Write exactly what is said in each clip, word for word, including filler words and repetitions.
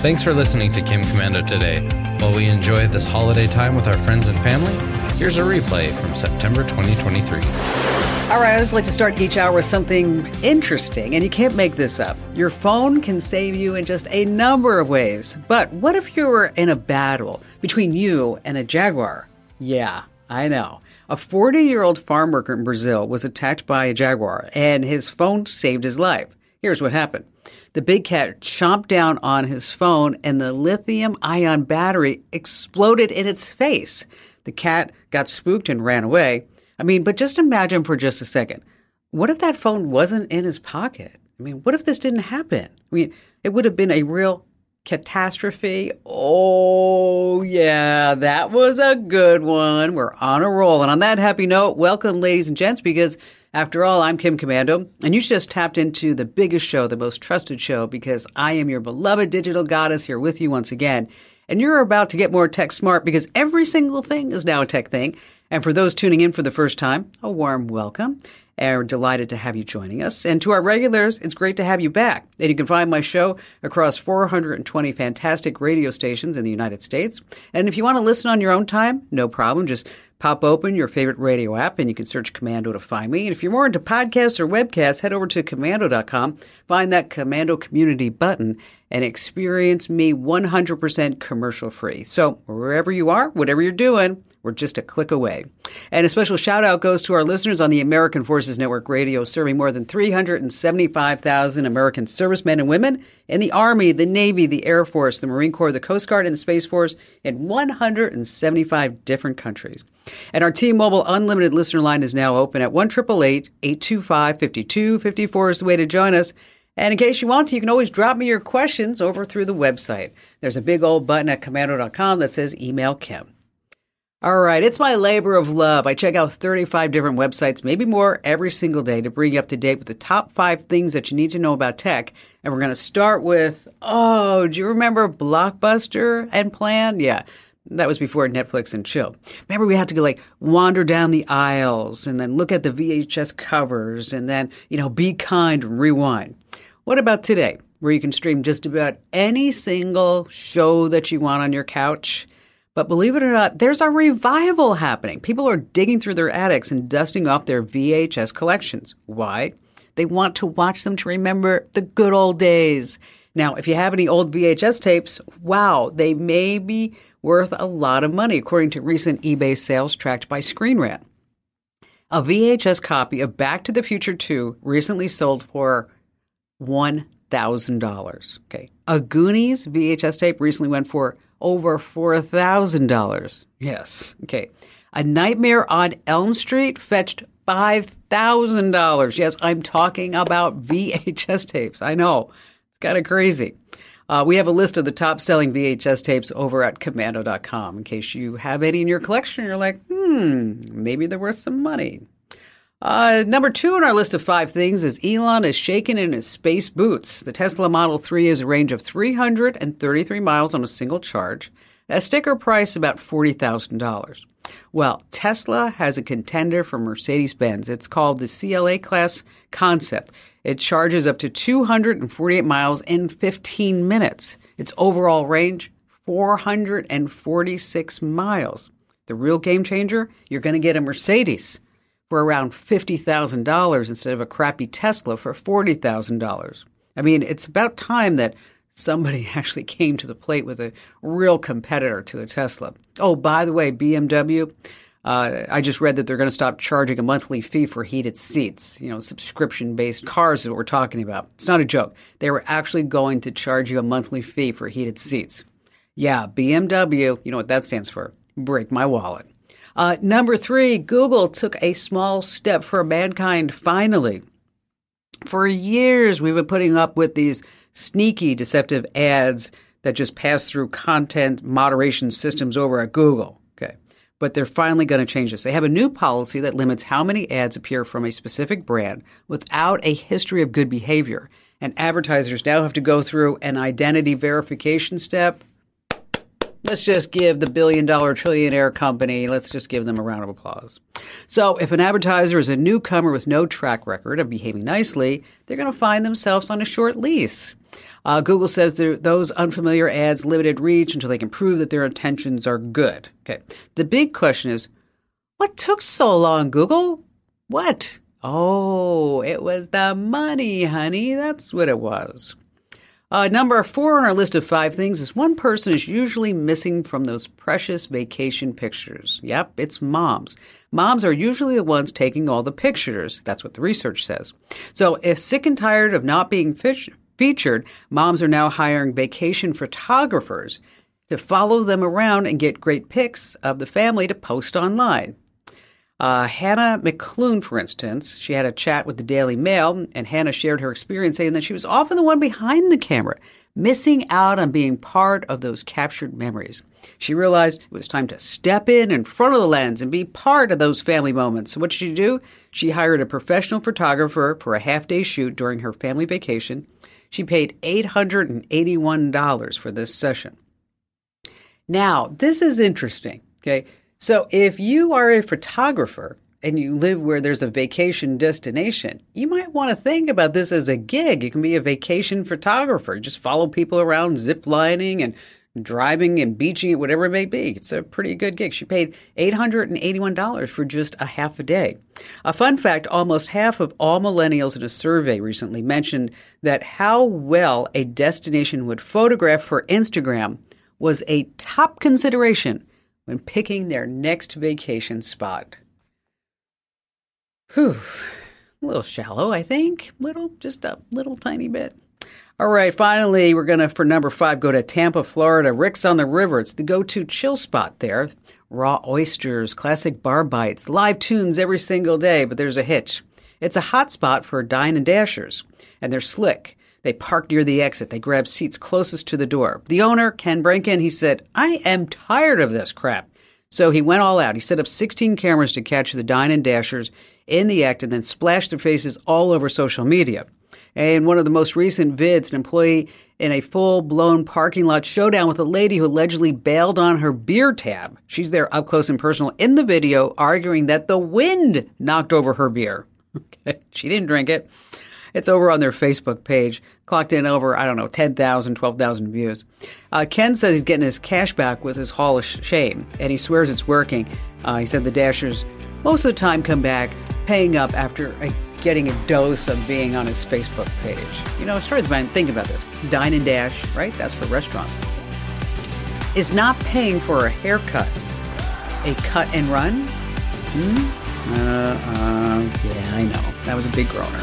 Thanks for listening to Kim Komando Today. While we enjoy this holiday time with our friends and family, here's a replay from September twenty twenty-three. All right, I always like to start each hour with something interesting, and you can't make this up. Your phone can save you in just a number of ways. But what if you were in a battle between you and a jaguar? Yeah, I know. A forty-year-old farm worker in Brazil was attacked by a jaguar, and his phone saved his life. Here's what happened. The big cat chomped down on his phone, and the lithium-ion battery exploded in its face. The cat got spooked and ran away. I mean, but just imagine for just a second. What if that phone wasn't in his pocket? I mean, what if this didn't happen? I mean, it would have been a real catastrophe. Oh, yeah, that was a good one. We're on a roll. And on that happy note, welcome, ladies and gents, because after all, I'm Kim Komando, and you just tapped into the biggest show, the most trusted show, because I am your beloved digital goddess here with you once again. And you're about to get more tech smart because every single thing is now a tech thing. And for those tuning in for the first time, a warm welcome. We're delighted to have you joining us. And to our regulars, it's great to have you back. And you can find my show across four hundred twenty fantastic radio stations in the United States. And if you want to listen on your own time, no problem. Just pop open your favorite radio app, and you can search Komando to find me. And if you're more into podcasts or webcasts, head over to Komando dot com, find that Komando Community button, and experience me one hundred percent commercial-free. So wherever you are, whatever you're doing, we're just a click away. And a special shout-out goes to our listeners on the American Forces Network Radio, serving more than three hundred seventy-five thousand American servicemen and women in the Army, the Navy, the Air Force, the Marine Corps, the Coast Guard, and the Space Force in one hundred seventy-five different countries. And our T-Mobile Unlimited Listener Line is now open at one eight eight eight, eight two five, five two five four is the way to join us. And in case you want to, you can always drop me your questions over through the website. There's a big old button at Komando dot com that says Email Kim. All right, it's my labor of love. I check out thirty-five different websites, maybe more, every single day to bring you up to date with the top five things that you need to know about tech. And we're going to start with, oh, do you remember Blockbuster and Plan? Yeah, that was before Netflix and chill. Remember, we had to go like wander down the aisles and then look at the V H S covers and then, you know, be kind and rewind. What about today, where you can stream just about any single show that you want on your couch? But believe it or not, there's a revival happening. People are digging through their attics and dusting off their V H S collections. Why? They want to watch them to remember the good old days. Now, if you have any old V H S tapes, wow, they may be worth a lot of money, according to recent eBay sales tracked by ScreenRant. A V H S copy of Back to the Future two recently sold for one thousand dollars. Okay. A Goonies V H S tape recently went for over four thousand dollars. Yes. Okay. A Nightmare on Elm Street fetched five thousand dollars. Yes, I'm talking about V H S tapes. I know. It's kind of crazy. Uh, we have a list of the top-selling V H S tapes over at Komando dot com in case you have any in your collection. You're like, hmm, maybe they're worth some money. Uh, number two on our list of five things is Elon is shaken in his space boots. The Tesla Model three has a range of three hundred thirty-three miles on a single charge, a sticker price about forty thousand dollars. Well, Tesla has a contender for Mercedes-Benz. It's called the C L A-Class concept. It charges up to two hundred forty-eight miles in fifteen minutes. Its overall range, four hundred forty-six miles. The real game changer, you're going to get a Mercedes for around fifty thousand dollars instead of a crappy Tesla for forty thousand dollars. I mean, it's about time that somebody actually came to the plate with a real competitor to a Tesla. Oh, by the way, B M W, uh, I just read that they're going to stop charging a monthly fee for heated seats, you know, subscription-based cars that we're talking about. It's not a joke. They were actually going to charge you a monthly fee for heated seats. Yeah, B M W, you know what that stands for. Break my wallet. Uh, number three, Google took a small step for mankind finally. For years, we were putting up with these sneaky, deceptive ads that just pass through content moderation systems over at Google. Okay, but they're finally going to change this. They have a new policy that limits how many ads appear from a specific brand without a history of good behavior. And advertisers now have to go through an identity verification step. Let's just give the billion-dollar trillionaire company, let's just give them a round of applause. So if an advertiser is a newcomer with no track record of behaving nicely, they're going to find themselves on a short lease. Uh, Google says those unfamiliar ads limited reach until they can prove that their intentions are good. Okay. The big question is, what took so long, Google? What? Oh, it was the money, honey. That's what it was. Uh, number four on our list of five things is one person is usually missing from those precious vacation pictures. Yep, it's moms. Moms are usually the ones taking all the pictures. That's what the research says. So if sick and tired of not being fish- featured, moms are now hiring vacation photographers to follow them around and get great pics of the family to post online. Uh, Hannah McClune, for instance, she had a chat with the Daily Mail, and Hannah shared her experience saying that she was often the one behind the camera, missing out on being part of those captured memories. She realized it was time to step in in front of the lens and be part of those family moments. So what did she do? She hired a professional photographer for a half-day shoot during her family vacation. She paid eight hundred eighty-one dollars for this session. Now, this is interesting, okay? So if you are a photographer and you live where there's a vacation destination, you might want to think about this as a gig. You can be a vacation photographer. You just follow people around zip lining and driving and beaching and whatever it may be. It's a pretty good gig. She paid eight hundred eighty-one dollars for just a half a day. A fun fact, almost half of all millennials in a survey recently mentioned that how well a destination would photograph for Instagram was a top consideration when picking their next vacation spot. Whew, a little shallow, I think. Little, just a little tiny bit. All right, finally, we're going to, for number five, go to Tampa, Florida. Rick's on the River. It's the go-to chill spot there. Raw oysters, classic bar bites, live tunes every single day, but there's a hitch. It's a hot spot for dine and dashers, and they're slick. They parked near the exit. They grabbed seats closest to the door. The owner, Ken Brinken, he said, I am tired of this crap. So he went all out. He set up sixteen cameras to capture the dine and dashers in the act and then splashed their faces all over social media. And one of the most recent vids, an employee in a full-blown parking lot showdown with a lady who allegedly bailed on her beer tab. She's there up close and personal in the video arguing that the wind knocked over her beer. Okay, she didn't drink it. It's over on their Facebook page, clocked in over, I don't know, ten thousand, twelve thousand views. Uh, Ken says he's getting his cash back with his haul of shame, and he swears it's working. Uh, he said the dashers most of the time come back paying up after uh, getting a dose of being on his Facebook page. You know, I started thinking about this. Dine and dash, right? That's for restaurants. Is not paying for a haircut a cut and run? Hmm? Uh, uh, yeah, I know. That was a big groaner.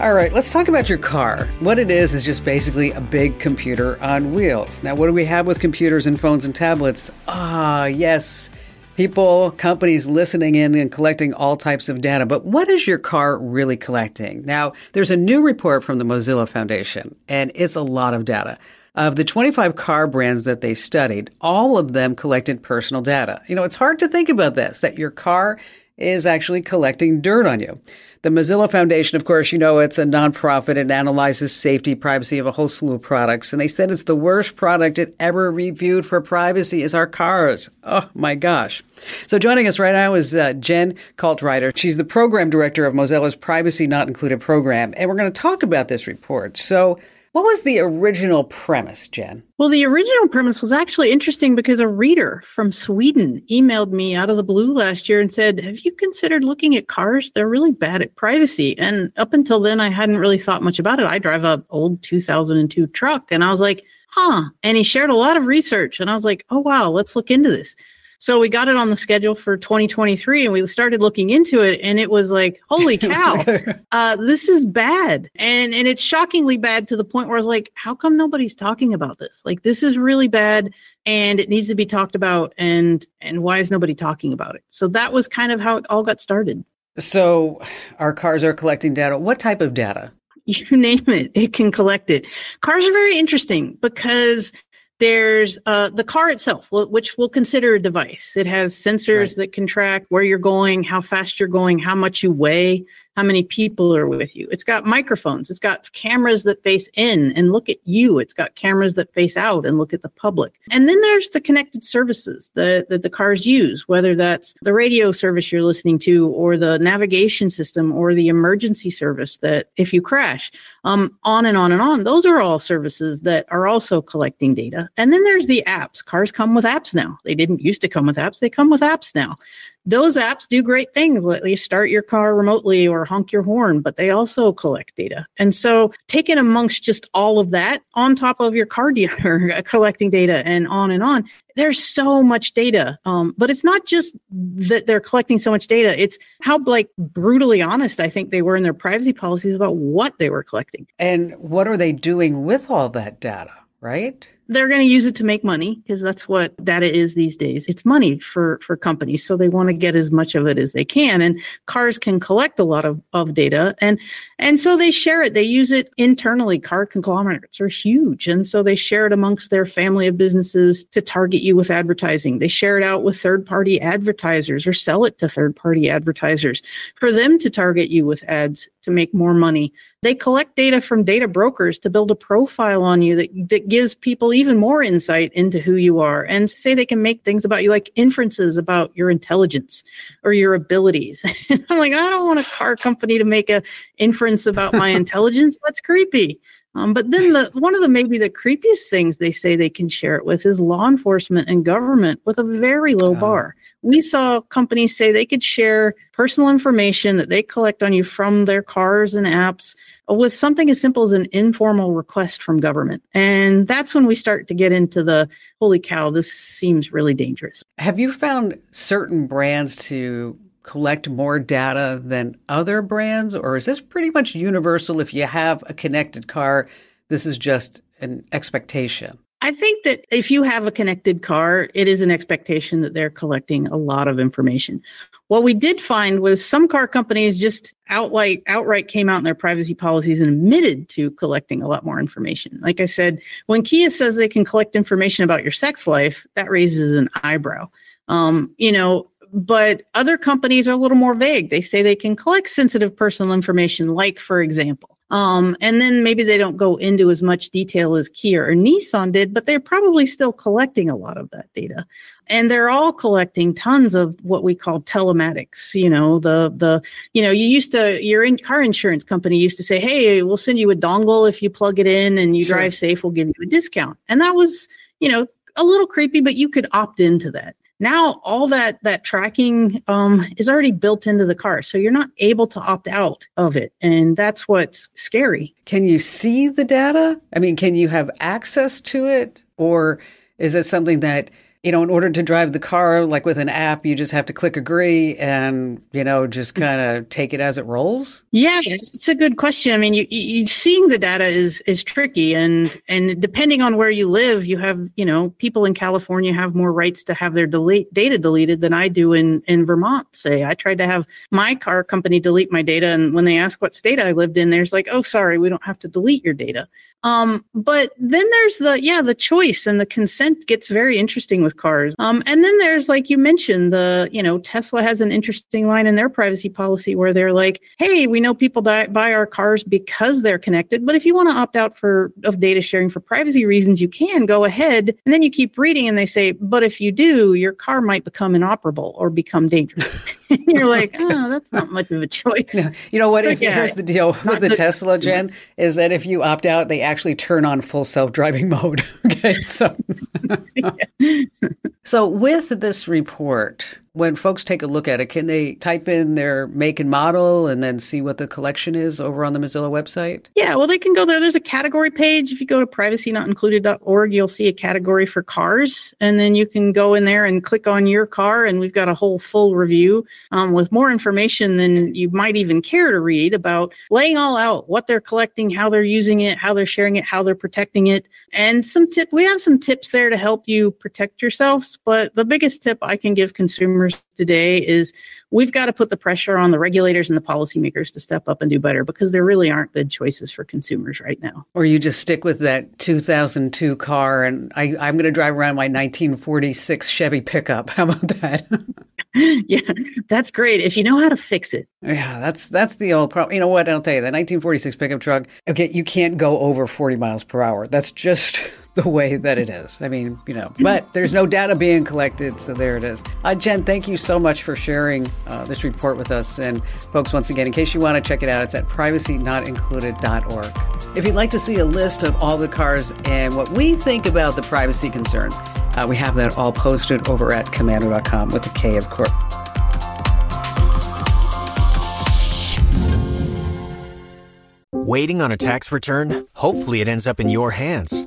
All right, let's talk about your car. What it is is just basically a big computer on wheels. Now, what do we have with computers and phones and tablets? Ah, yes, people, companies listening in and collecting all types of data. But what is your car really collecting? Now, there's a new report from the Mozilla Foundation, and it's a lot of data. Of the twenty-five car brands that they studied, all of them collected personal data. You know, it's hard to think about this, that your car is actually collecting dirt on you. The Mozilla Foundation, of course, you know, it's a nonprofit. It analyzes safety, privacy of a whole slew of products. And they said it's the worst product it ever reviewed for privacy is our cars. Oh, my gosh. So joining us right now is uh, Jen Caltrider. She's the program director of Mozilla's Privacy Not Included program. And we're going to talk about this report. So What was the original premise, Jen? Well, the original premise was actually interesting because a reader from Sweden emailed me out of the blue last year and said, have you considered looking at cars? They're really bad at privacy. And up until then, I hadn't really thought much about it. I drive an old two thousand two truck, and I was like, huh. And he shared a lot of research, and I was like, oh, wow, let's look into this. So we got it on the schedule for twenty twenty-three, and we started looking into it, and it was like, holy cow, uh, this is bad. And and it's shockingly bad to the point where I was like, how come nobody's talking about this? Like, this is really bad, and it needs to be talked about, and and why is nobody talking about it? So that was kind of how it all got started. So our cars are collecting data. What type of data? You name it, it can collect it. Cars are very interesting because there's uh, the car itself, which we'll consider a device. It has sensors right. that can track where you're going, how fast you're going, how much you weigh, how many people are with you. It's got microphones. It's got cameras that face in and look at you. It's got cameras that face out and look at the public. And then there's the connected services that, that the cars use, whether that's the radio service you're listening to or the navigation system or the emergency service that if you crash, um, on and on and on. Those are all services that are also collecting data. And then there's the apps. Cars come with apps now. They didn't used to come with apps. They come with apps now. Those apps do great things, like you start your car remotely or honk your horn, but they also collect data. And so taken amongst just all of that on top of your car dealer collecting data and on and on, there's so much data. Um, but it's not just that they're collecting so much data. It's how like brutally honest I think they were in their privacy policies about what they were collecting. And what are they doing with all that data, right? They're going to use it to make money because that's what data is these days. It's money for, for companies. So they want to get as much of it as they can. And cars can collect a lot of, of data. And, and so they share it. They use it internally. Car conglomerates are huge. And so they share it amongst their family of businesses to target you with advertising. They share it out with third-party advertisers or sell it to third-party advertisers for them to target you with ads to make more money. They collect data from data brokers to build a profile on you that, that gives people even more insight into who you are, and say they can make things about you, like inferences about your intelligence or your abilities. And I'm like, I don't want a car company to make a inference about my intelligence. That's creepy. Um, but then the one of the maybe the creepiest things they say they can share it with is law enforcement and government with a very low oh. bar. We saw companies say they could share personal information that they collect on you from their cars and apps with something as simple as an informal request from government. And that's when we start to get into the, holy cow, this seems really dangerous. Have you found certain brands to collect more data than other brands, or is this pretty much universal? If you have a connected car, this is just an expectation? I think that if you have a connected car, it is an expectation that they're collecting a lot of information. What we did find was some car companies just outright, outright came out in their privacy policies and admitted to collecting a lot more information. Like I said, when Kia says they can collect information about your sex life, that raises an eyebrow. Um, you know, But other companies are a little more vague. They say they can collect sensitive personal information, like, for example, um, and then maybe they don't go into as much detail as Kia or Nissan did, but they're probably still collecting a lot of that data. And they're all collecting tons of what we call telematics. You know, the, the, you know, you used to, your in, car insurance company used to say, hey, we'll send you a dongle if you plug it in and you sure. drive safe, we'll give you a discount. And that was, you know, a little creepy, but you could opt into that. Now, all that that tracking um, is already built into the car, so you're not able to opt out of it, and that's what's scary. Can you see the data? I mean, can you have access to it, or is it something that, you know, in order to drive the car, like with an app, you just have to click agree and, you know, just kind of take it as it rolls? Yeah, it's a good question. I mean, you, you seeing the data is is tricky, and and depending on where you live, you have, you know, people in California have more rights to have their delete, data deleted than I do in, in Vermont, say. I tried to have my car company delete my data, and when they ask what state I lived in, there's like, oh, sorry, we don't have to delete your data. Um, but then there's the, yeah, the choice and the consent gets very interesting with cars. Um, and then there's, like you mentioned, the, you know, Tesla has an interesting line in their privacy policy where they're like, hey, we know people buy, buy our cars because they're connected, but if you want to opt out for of data sharing for privacy reasons, you can go ahead. And then you keep reading and they say, but if you do, your car might become inoperable or become dangerous. You're like, oh, that's not much of a choice. No. You know what? If, yeah, here's the deal with not the no, Tesla, Jen, is that if you opt out, they actually turn on full self-driving mode. Okay, so so with this report, when folks take a look at it, can they type in their make and model and then see what the collection is over on the Mozilla website? Yeah, well, they can go there. There's a category page. If you go to privacy not included dot org, you'll see a category for cars. And then you can go in there and click on your car. And we've got a whole full review um, with more information than you might even care to read about laying all out what they're collecting, how they're using it, how they're sharing it, how they're protecting it. And some tip, we have some tips there to help you protect yourselves. But the biggest tip I can give consumers today is we've got to put the pressure on the regulators and the policymakers to step up and do better, because there really aren't good choices for consumers right now. Or you just stick with that two thousand two car and I, I'm going to drive around my nineteen forty-six Chevy pickup. How about that? Yeah, that's great if you know how to fix it. Yeah, that's that's the old problem. You know what? I'll tell you, the nineteen forty-six pickup truck, okay, you can't go over forty miles per hour. That's just the way that it is. I mean, you know, but there's no data being collected. So there it is. Uh, Jen, thank you so much for sharing uh, this report with us. And folks, once again, in case you want to check it out, it's at privacy not included dot org. If you'd like to see a list of all the cars and what we think about the privacy concerns, uh, we have that all posted over at komando dot com with a K, of course. Waiting on a tax return? Hopefully it ends up in your hands.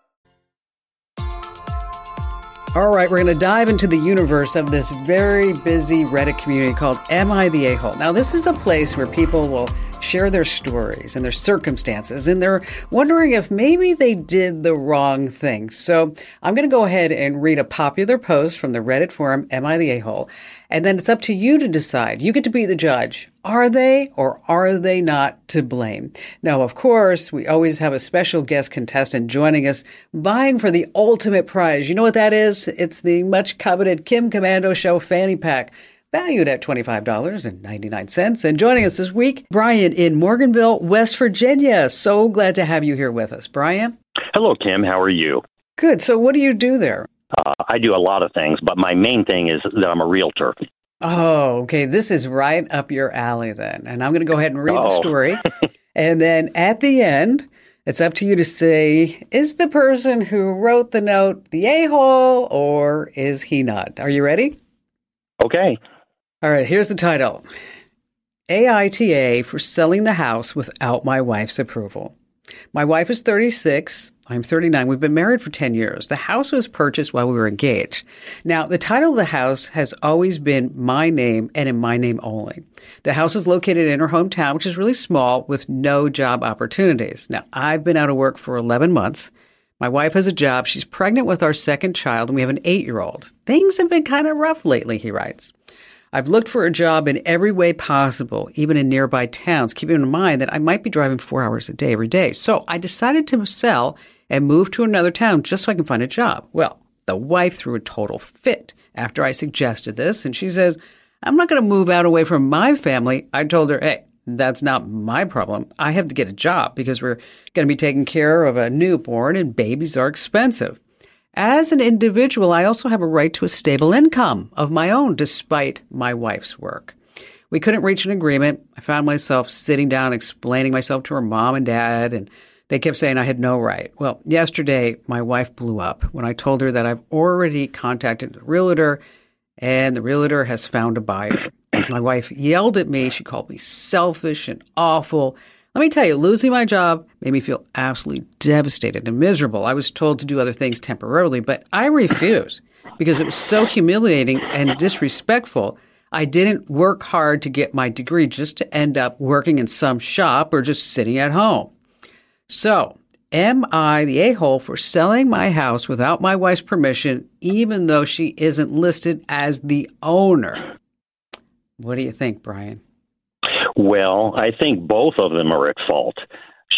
All right, we're going to dive into the universe of this very busy Reddit community called Am I the A-Hole? Now, this is a place where people will share their stories and their circumstances, and they're wondering if maybe they did the wrong thing. So I'm going to go ahead and read a popular post from the Reddit forum, Am I the A-Hole? And then it's up to you to decide. You get to be the judge. Are they or are they not to blame? Now, of course, we always have a special guest contestant joining us, vying for the ultimate prize. You know what that is? It's the much coveted Kim Komando Show Fanny Pack, valued at twenty-five dollars and ninety-nine cents. And joining us this week, Brian in Morganville, West Virginia. So glad to have you here with us, Brian. Hello, Kim. How are you? Good. So what do you do there? Uh, I do a lot of things, but my main thing is that I'm a realtor. Oh, okay. This is right up your alley then. And I'm going to go ahead and read oh. the story. And then at the end, it's up to you to say, is the person who wrote the note the a-hole or is he not? Are you ready? Okay. All right. Here's the title. A I T A for selling the house without my wife's approval. My wife is thirty-six. I'm thirty-nine. We've been married for ten years. The house was purchased while we were engaged. Now, the title of the house has always been my name and in my name only. The house is located in her hometown, which is really small with no job opportunities. Now, I've been out of work for eleven months. My wife has a job. She's pregnant with our second child, and we have an eight-year-old. Things have been kind of rough lately, he writes. I've looked for a job in every way possible, even in nearby towns, keeping in mind that I might be driving four hours a day every day. So I decided to sell and move to another town just so I can find a job. Well, the wife threw a total fit after I suggested this, and she says, I'm not going to move out away from my family. I told her, hey, that's not my problem. I have to get a job because we're going to be taking care of a newborn and babies are expensive. As an individual, I also have a right to a stable income of my own, despite my wife's work. We couldn't reach an agreement. I found myself sitting down, explaining myself to her mom and dad, and they kept saying I had no right. Well, yesterday, my wife blew up when I told her that I've already contacted the realtor, and the realtor has found a buyer. My wife yelled at me. She called me selfish and awful. Let me tell you, losing my job made me feel absolutely devastated and miserable. I was told to do other things temporarily, but I refused because it was so humiliating and disrespectful. I didn't work hard to get my degree just to end up working in some shop or just sitting at home. So, am I the a-hole for selling my house without my wife's permission, even though she isn't listed as the owner? What do you think, Brian? Well, I think both of them are at fault.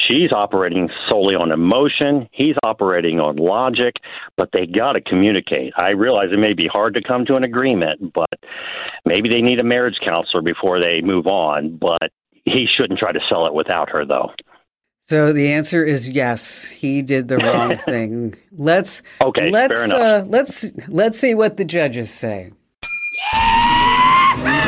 She's operating solely on emotion. He's operating on logic, but they got to communicate. I realize it may be hard to come to an agreement, but maybe they need a marriage counselor before they move on. But he shouldn't try to sell it without her, though. So the answer is yes, he did the wrong thing. Let's okay, let's fair enough. Uh, let's let's see what the judges say. Yeah.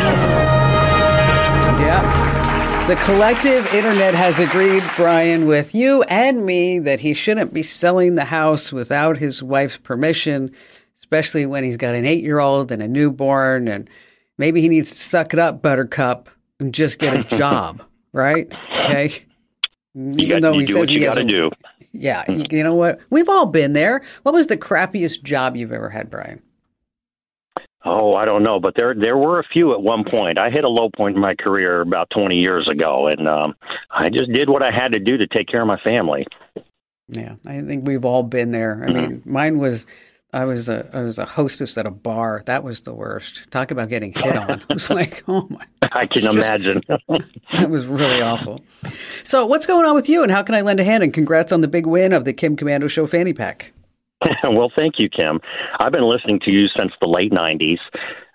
The collective internet has agreed, Brian, with you and me that he shouldn't be selling the house without his wife's permission, especially when he's got an eight-year-old and a newborn, and maybe he needs to suck it up, Buttercup, and just get a job, right? Okay. Even you got, though he do says what you got to do. Yeah. You, you know what? We've all been there. What was the crappiest job you've ever had, Brian? Oh, I don't know, but there there were a few at one point. I hit a low point in my career about twenty years ago, and um, I just did what I had to do to take care of my family. Yeah, I think we've all been there. I mean, mine was I was a I was a hostess at a bar. That was the worst. Talk about getting hit on. It was like, oh my gosh. I can imagine. That was really awful. So, what's going on with you, and how can I lend a hand? And congrats on the big win of the Kim Komando Show fanny pack. Well, thank you, Kim. I've been listening to you since the late nineties.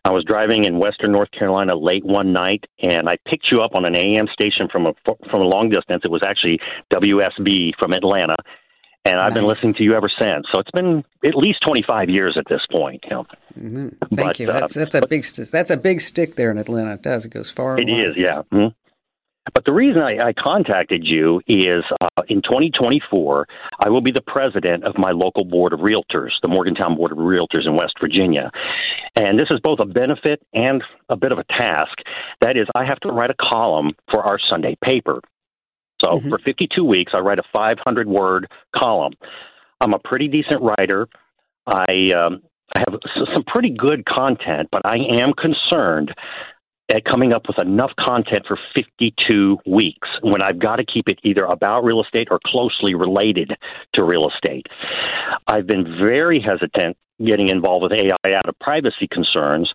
I was driving in western North Carolina late one night, and I picked you up on an A M station from a, from a long distance. It was actually W S B from Atlanta, and I've nice. been listening to you ever since. So it's been at least twenty-five years at this point, Kim. Mm-hmm. Thank but, you. That's, that's, uh, a big, that's a big stick there in Atlanta. It does. It goes far and It long. is, yeah. Mm-hmm. But the reason I, I contacted you is uh, in twenty twenty-four, I will be the president of my local board of realtors, the Morgantown Board of Realtors in West Virginia. And this is both a benefit and a bit of a task. That is, I have to write a column for our Sunday paper. So mm-hmm. for fifty-two weeks, I write a five hundred word column. I'm a pretty decent writer. I, um, I have some pretty good content, but I am concerned at coming up with enough content for fifty-two weeks when I've got to keep it either about real estate or closely related to real estate. I've been very hesitant getting involved with A I out of privacy concerns,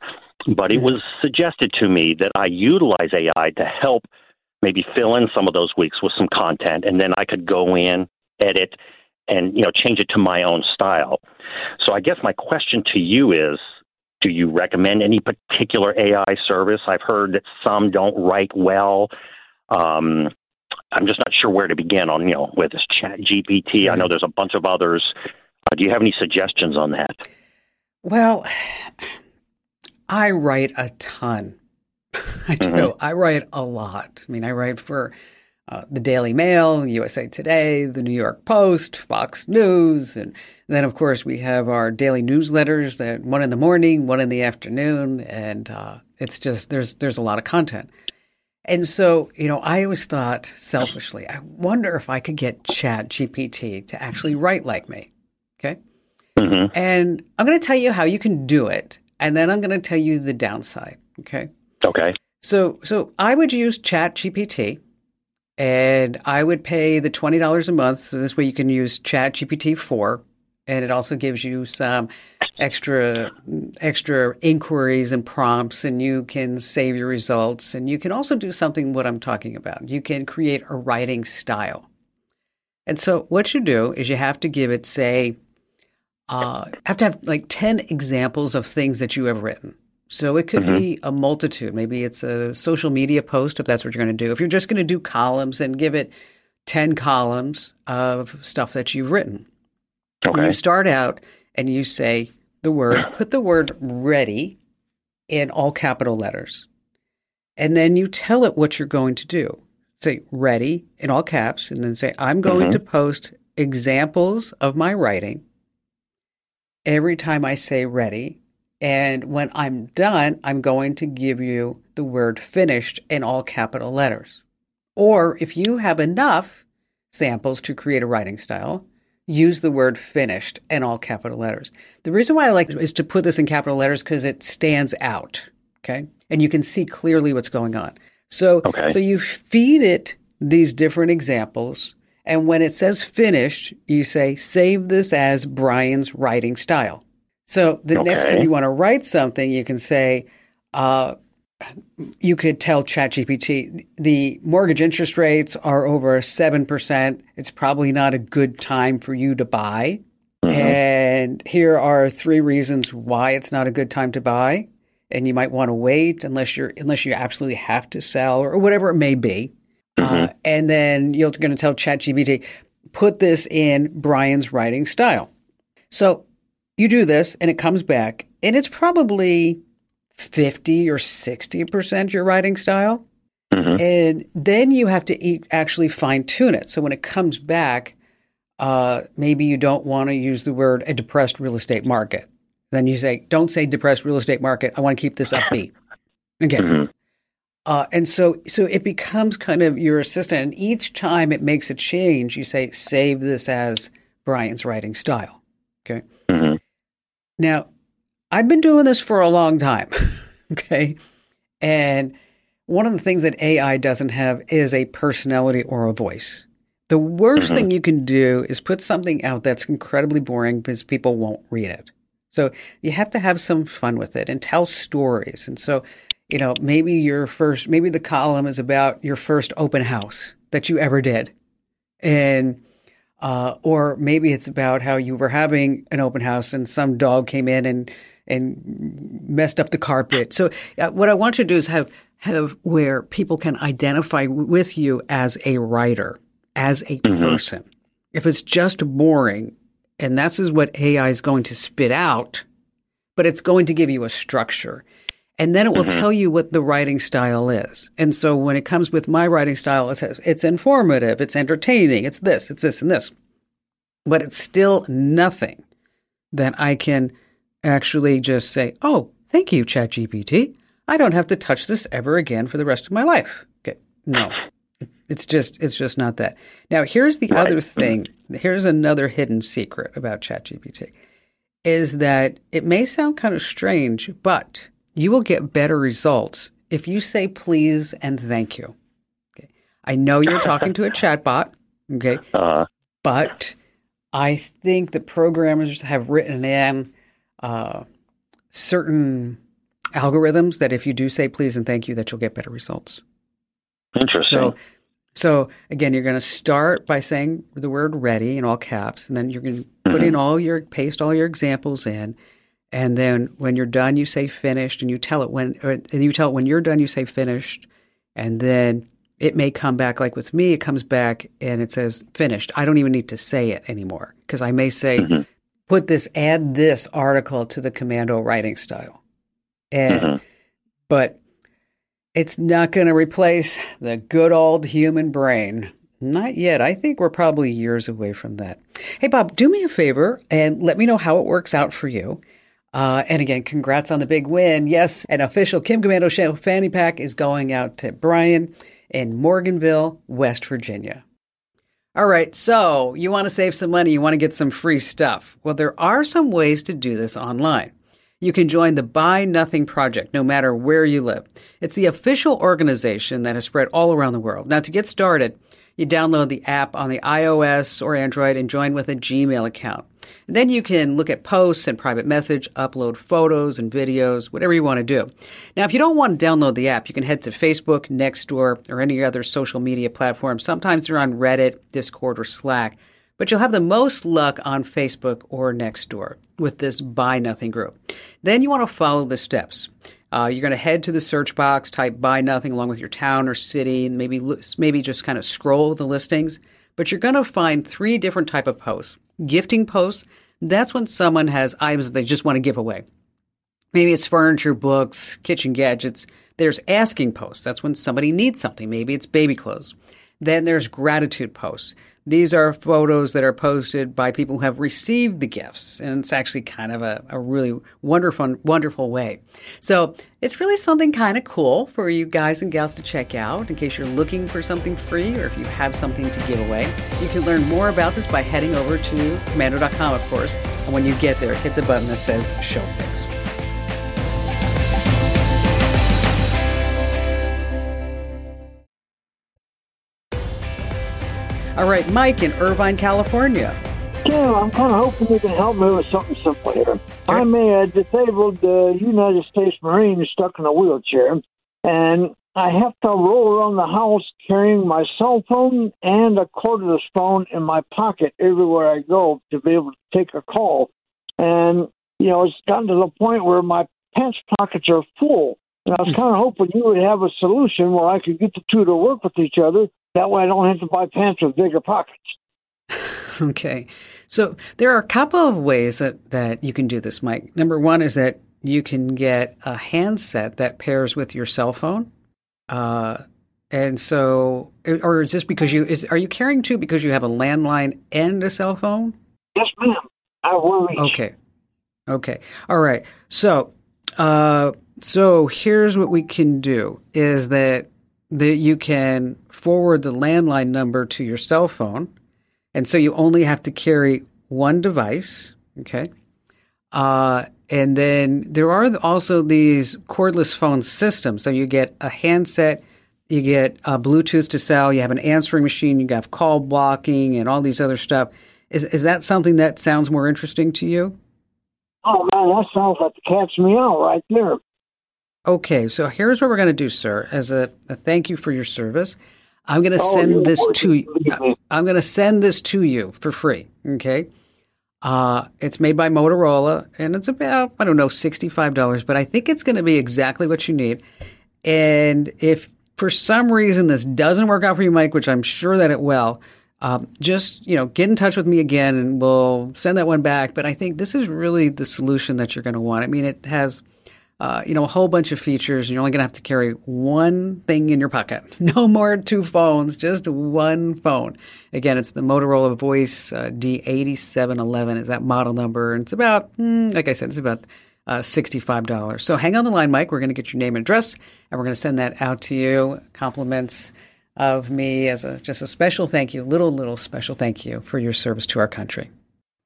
but it was suggested to me that I utilize A I to help maybe fill in some of those weeks with some content, and then I could go in, edit, and you know change it to my own style. So I guess my question to you is, do you recommend any particular A I service? I've heard that some don't write well. Um, I'm just not sure where to begin on, you know, with this Chat G P T. I know there's a bunch of others. Uh, do you have any suggestions on that? Well, I write a ton. I do. Mm-hmm. I write a lot. I mean, I write for uh, the Daily Mail, U S A Today, the New York Post, Fox News, and then, of course, we have our daily newsletters, that one in the morning, one in the afternoon, and uh, it's just there's there's a lot of content. And so, you know, I always thought selfishly, I wonder if I could get Chat G P T to actually write like me, okay? Mm-hmm. And I'm going to tell you how you can do it, and then I'm going to tell you the downside, okay? Okay. So, so I would use Chat G P T. And I would pay the twenty dollars a month, so this way you can use Chat G P T four. And it also gives you some extra extra inquiries and prompts, and you can save your results. And you can also do something what I'm talking about. You can create a writing style. And so what you do is you have to give it, say, uh, have to have like ten examples of things that you have written. So it could mm-hmm. be a multitude. Maybe it's a social media post, if that's what you're going to do. If you're just going to do columns, then give it ten columns of stuff that you've written. Okay. You start out and you say the word, put the word ready in all capital letters. And then you tell it what you're going to do. Say ready in all caps, and then say, I'm going mm-hmm. to post examples of my writing every time I say ready. And when I'm done, I'm going to give you the word finished in all capital letters. Or if you have enough samples to create a writing style, use the word finished in all capital letters. The reason why I like is to put this in capital letters because it stands out, okay? And you can see clearly what's going on. So, okay. so you feed it these different examples, and when it says finished, you say, save this as Brian's writing style. So the okay. next time you want to write something, you can say, uh, you could tell ChatGPT, the mortgage interest rates are over seven percent. It's probably not a good time for you to buy. Mm-hmm. And here are three reasons why it's not a good time to buy. And you might want to wait unless you're unless you absolutely have to sell or whatever it may be. Mm-hmm. Uh, and then you're going to tell ChatGPT, put this in Brian's writing style. So you do this and it comes back and it's probably fifty or sixty percent your writing style. Mm-hmm. And then you have to eat, actually fine tune it. So when it comes back, uh, maybe you don't want to use the word a depressed real estate market. Then you say, don't say depressed real estate market. I want to keep this upbeat. Okay. Mm-hmm. Uh, and so so it becomes kind of your assistant. And each time it makes a change, you say, save this as Brian's writing style. Okay. Mm-hmm. Now, I've been doing this for a long time. Okay. And one of the things that A I doesn't have is a personality or a voice. The worst mm-hmm. thing you can do is put something out that's incredibly boring because people won't read it. So you have to have some fun with it and tell stories. And so, you know, maybe your first, maybe the column is about your first open house that you ever did. And, uh, or maybe it's about how you were having an open house and some dog came in and, and messed up the carpet. So uh, what I want you to do is have, have where people can identify with you as a writer, as a mm-hmm. person. If it's just boring, and this is what A I is going to spit out, but it's going to give you a structure. And then it will mm-hmm. tell you what the writing style is. And so when it comes with my writing style, it says it's informative, it's entertaining, it's this, it's this, and this. But it's still nothing that I can actually just say, oh, thank you, ChatGPT. I don't have to touch this ever again for the rest of my life. Okay. No. It's just it's just not that. Now, here's the right. other thing. Here's another hidden secret about ChatGPT is that it may sound kind of strange, but you will get better results if you say please and thank you. Okay. I know you're talking to a chatbot, okay, uh, but I think that programmers have written in uh, certain algorithms that if you do say please and thank you, that you'll get better results. Interesting. So, so again, you're going to start by saying the word ready in all caps, and then you're going to mm-hmm. put in all your, paste all your examples in. And then when you're done, you say finished, and you tell it when, or, and you tell it when you're done, you say finished, and then it may come back. Like with me, it comes back and it says finished. I don't even need to say it anymore because I may say, mm-hmm. put this, add this article to the Komando writing style, and mm-hmm. but it's not going to replace the good old human brain. Not yet. I think we're probably years away from that. Hey, Bob, do me a favor and let me know how it works out for you. Uh, and again, congrats on the big win. Yes, an official Kim Komando Show fanny pack is going out to Brian in Morganville, West Virginia. All right, so you want to save some money. You want to get some free stuff. Well, there are some ways to do this online. You can join the Buy Nothing Project, no matter where you live. It's the official organization that has spread all around the world. Now, to get started, you download the app on the iOS or Android and join with a Gmail account. And then you can look at posts and private message, upload photos and videos, whatever you want to do. Now, if you don't want to download the app, you can head to Facebook, Nextdoor, or any other social media platform. Sometimes they're on Reddit, Discord, or Slack. But you'll have the most luck on Facebook or Nextdoor with this Buy Nothing group. Then you want to follow the steps. Uh, you're going to head to the search box, type Buy Nothing along with your town or city, and maybe maybe just kind of scroll the listings. But you're going to find three different type of posts. Gifting posts, that's when someone has items they just want to give away. Maybe it's furniture, books, kitchen gadgets. There's asking posts. That's when somebody needs something. Maybe it's baby clothes. Then there's gratitude posts. These are photos that are posted by people who have received the gifts. And it's actually kind of a, a really wonderful, wonderful way. So it's really something kind of cool for you guys and gals to check out in case you're looking for something free or if you have something to give away. You can learn more about this by heading over to komando dot com, of course. And when you get there, hit the button that says Show Things. All right, Mike in Irvine, California. Kim, I'm kind of hoping you can help me with something simple here. Sure. I'm a disabled uh, United States Marine stuck in a wheelchair, and I have to roll around the house carrying my cell phone and a cordless phone in my pocket everywhere I go to be able to take a call. And, you know, it's gotten to the point where my pants pockets are full. And I was kind of hoping you would have a solution where I could get the two to work with each other. That way I don't have to buy pants with bigger pockets. Okay. So there are a couple of ways that, that you can do this, Mike. Number one is that you can get a handset that pairs with your cell phone. Uh, and so, or is this because you, is, are you carrying two because you have a landline and a cell phone? Yes, ma'am. I will reach. Okay. Okay. All right. So, uh, so here's what we can do is that, that you can forward the landline number to your cell phone. And so you only have to carry one device. Okay. Uh, And then there are also these cordless phone systems. So you get a handset, you get a Bluetooth to cell, you have an answering machine, you have call blocking and all these other stuff. Is is that something that sounds more interesting to you? Oh, man, that sounds like the cat's meow right there. Okay, so here's what we're going to do, sir. As a, a thank you for your service, I'm going to oh, send this to you. I'm going to send this to you for free, okay? Uh, it's made by Motorola, and it's about, I don't know, sixty-five dollars, but I think it's going to be exactly what you need. And if for some reason this doesn't work out for you, Mike, which I'm sure that it will, um, just, you know, get in touch with me again, and we'll send that one back. But I think this is really the solution that you're going to want. I mean, it has, uh, you know, a whole bunch of features, and you're only going to have to carry one thing in your pocket. No more two phones, just one phone. Again, it's the Motorola Voice uh, D eight seven one one is that model number. And it's about, mm, like I said, it's about uh, sixty-five dollars. So hang on the line, Mike. We're going to get your name and address, and we're going to send that out to you. Compliments of me as a just a special thank you, little, little special thank you for your service to our country.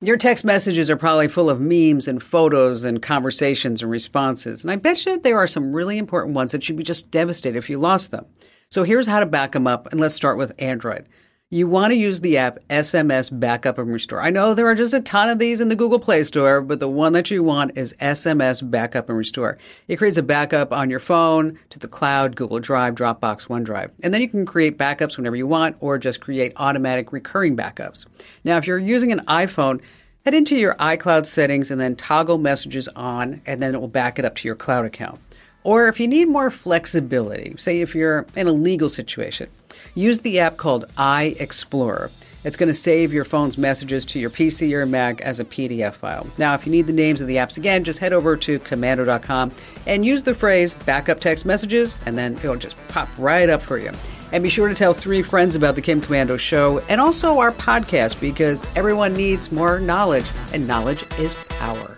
Your text messages are probably full of memes and photos and conversations and responses. And I bet you there are some really important ones that you'd be just devastated if you lost them. So here's how to back them up. And let's start with Android. You want to use the app S M S Backup and Restore. I know there are just a ton of these in the Google Play Store, but the one that you want is S M S Backup and Restore. It creates a backup on your phone to the cloud, Google Drive, Dropbox, OneDrive. And then you can create backups whenever you want or just create automatic recurring backups. Now, if you're using an iPhone, head into your iCloud settings and then toggle messages on, and then it will back it up to your cloud account. Or if you need more flexibility, say if you're in a legal situation, use the app called iExplorer. It's going to save your phone's messages to your P C or Mac as a P D F file. Now, if you need the names of the apps again, just head over to Komando dot com and use the phrase backup text messages, and then it'll just pop right up for you. And be sure to tell three friends about the Kim Komando Show and also our podcast, because everyone needs more knowledge, and knowledge is power.